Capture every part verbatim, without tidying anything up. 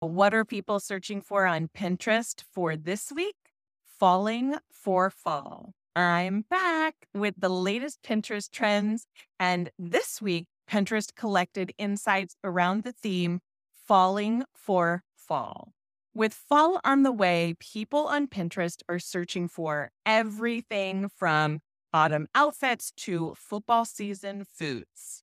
What are people searching for on Pinterest for this week? Falling for fall. I'm back with the latest Pinterest trends. And this week, Pinterest collected insights around the theme, falling for fall. With fall on the way, people on Pinterest are searching for everything from autumn outfits to football season foods.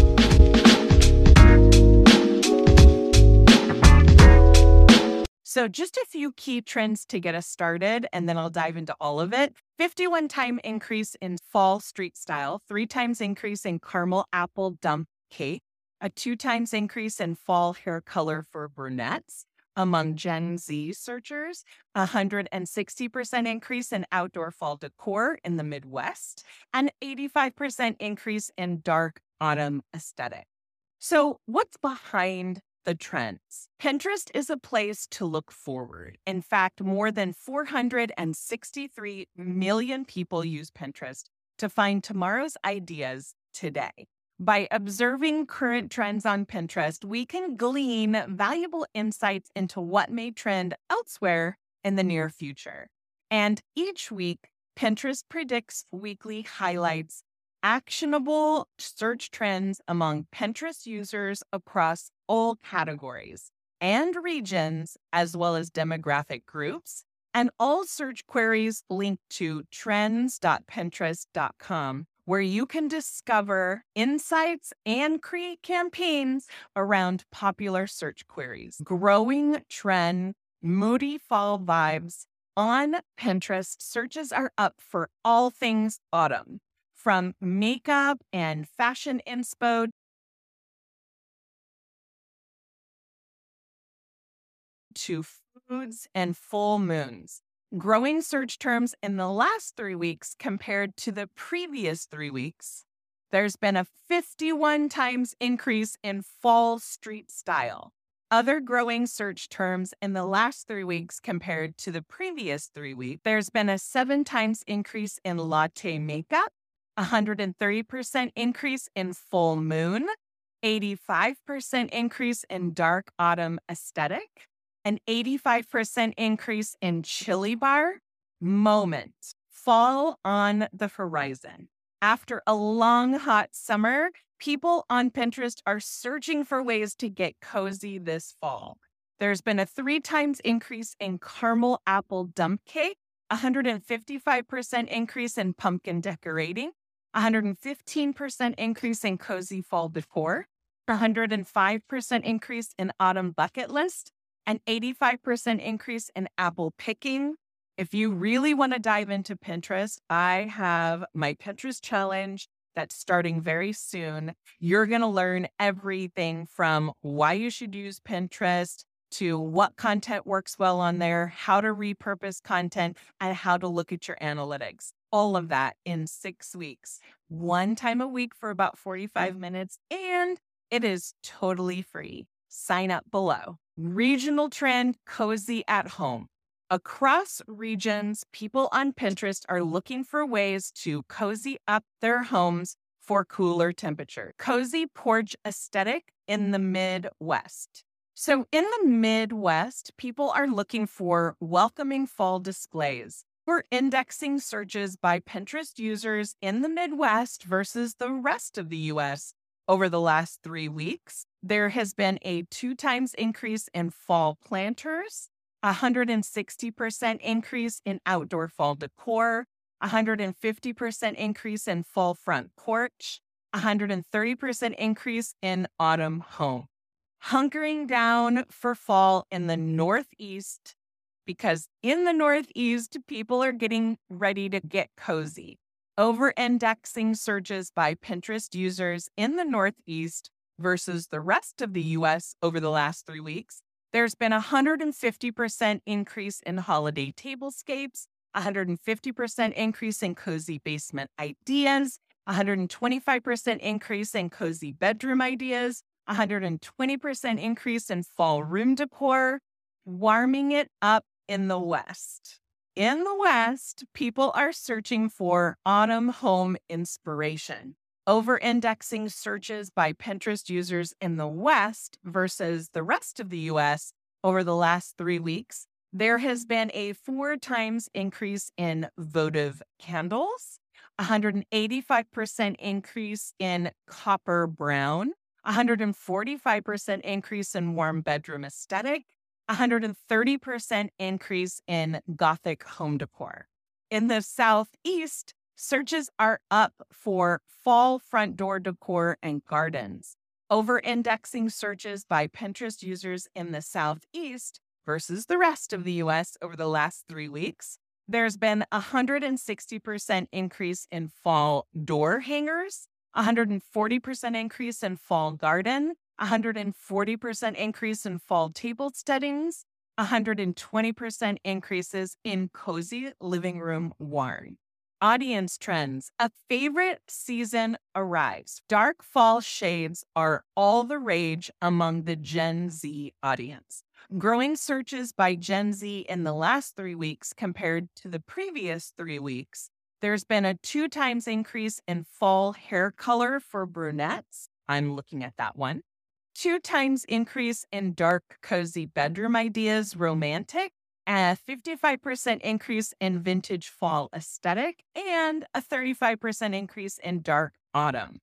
So just a few key trends to get us started, and then I'll dive into all of it. fifty-one time increase in fall street style, three times increase in caramel apple dump cake, a two times increase in fall hair color for brunettes among Gen Z searchers, a one hundred sixty percent increase in outdoor fall decor in the Midwest, and eighty-five percent increase in dark autumn aesthetic. So what's behind the trends? Pinterest is a place to look forward. In fact, more than four hundred sixty-three million people use Pinterest to find tomorrow's ideas today. By observing current trends on Pinterest, we can glean valuable insights into what may trend elsewhere in the near future. And each week, Pinterest predicts weekly highlights, actionable search trends among Pinterest users across all categories and regions, as well as demographic groups, and all search queries linked to trends dot pinterest dot com, where you can discover insights and create campaigns around popular search queries. Growing trend, moody fall vibes. On Pinterest, searches are up for all things autumn, from makeup and fashion inspo to foods and full moons. Growing search terms in the last three weeks compared to the previous three weeks, there's been a fifty-one times increase in fall street style. Other growing search terms in the last three weeks compared to the previous three weeks, there's been a seven times increase in latte makeup, one hundred thirty percent increase in full moon, eighty-five percent increase in dark autumn aesthetic, an eighty-five percent increase in chili bar moment. Fall on the horizon. After a long, hot summer, people on Pinterest are searching for ways to get cozy this fall. There's been a three times increase in caramel apple dump cake, one hundred fifty-five percent increase in pumpkin decorating, one hundred fifteen percent increase in cozy fall decor, one hundred five percent increase in autumn bucket list, an eighty-five percent increase in apple picking. If you really want to dive into Pinterest, I have my Pinterest challenge that's starting very soon. You're going to learn everything from why you should use Pinterest to what content works well on there, how to repurpose content, and how to look at your analytics. All of that in six weeks, one time a week for about forty-five minutes, and it is totally free. Sign up below. Regional trend, cozy at home. Across regions, people on Pinterest are looking for ways to cozy up their homes for cooler temperature. Cozy porch aesthetic in the Midwest. So in the Midwest, people are looking for welcoming fall displays. We're indexing searches by Pinterest users in the Midwest versus the rest of the U S over the last three weeks. There has been a two times increase in fall planters, one hundred sixty percent increase in outdoor fall decor, one hundred fifty percent increase in fall front porch, one hundred thirty percent increase in autumn home. Hunkering down for fall in the Northeast, because in the Northeast, people are getting ready to get cozy. Over-indexing searches by Pinterest users in the Northeast versus the rest of the U S over the last three weeks. There's been a one hundred fifty percent increase in holiday tablescapes, one hundred fifty percent increase in cozy basement ideas, one hundred twenty-five percent increase in cozy bedroom ideas, one hundred twenty percent increase in fall room decor, warming it up in the West. In the West, people are searching for autumn home inspiration, over-indexing searches by Pinterest users in the West versus the rest of the U S over the last three weeks. There has been a four times increase in votive candles, one hundred eighty-five percent increase in copper brown, one hundred forty-five percent increase in warm bedroom aesthetic, one hundred thirty percent increase in Gothic home decor. In the Southeast, searches are up for fall front door decor and gardens, over-indexing searches by Pinterest users in the Southeast versus the rest of the U S over the last three weeks. There's been a one hundred sixty percent increase in fall door hangers, one hundred forty percent increase in fall garden, one hundred forty percent increase in fall table settings, one hundred twenty percent increases in cozy living room warm. Audience trends. A favorite season arrives. Dark fall shades are all the rage among the Gen Z audience. Growing searches by Gen Z in the last three weeks compared to the previous three weeks. There's been a two times increase in fall hair color for brunettes. I'm looking at that one. Two times increase in dark, cozy bedroom ideas, romantic. A fifty-five percent increase in vintage fall aesthetic. And a thirty-five percent increase in dark autumn.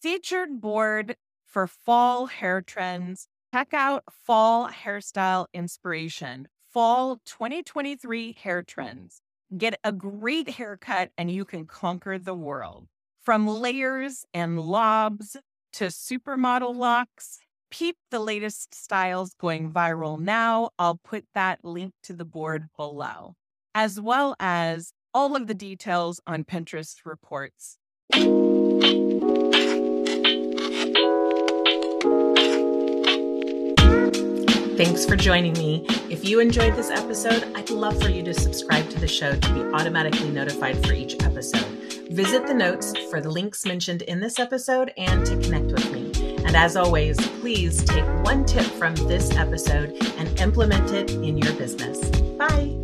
Featured board for fall hair trends. Check out fall hairstyle inspiration, fall twenty twenty-three hair trends. Get a great haircut and you can conquer the world. From layers and lobs to supermodel locks, peep the latest styles going viral now. I'll put that link to the board below, as well as all of the details on Pinterest reports. Thanks for joining me. If you enjoyed this episode, I'd love for you to subscribe to the show to be automatically notified for each episode. Visit the notes for the links mentioned in this episode and to connect with me. And as always, please take one tip from this episode and implement it in your business. Bye.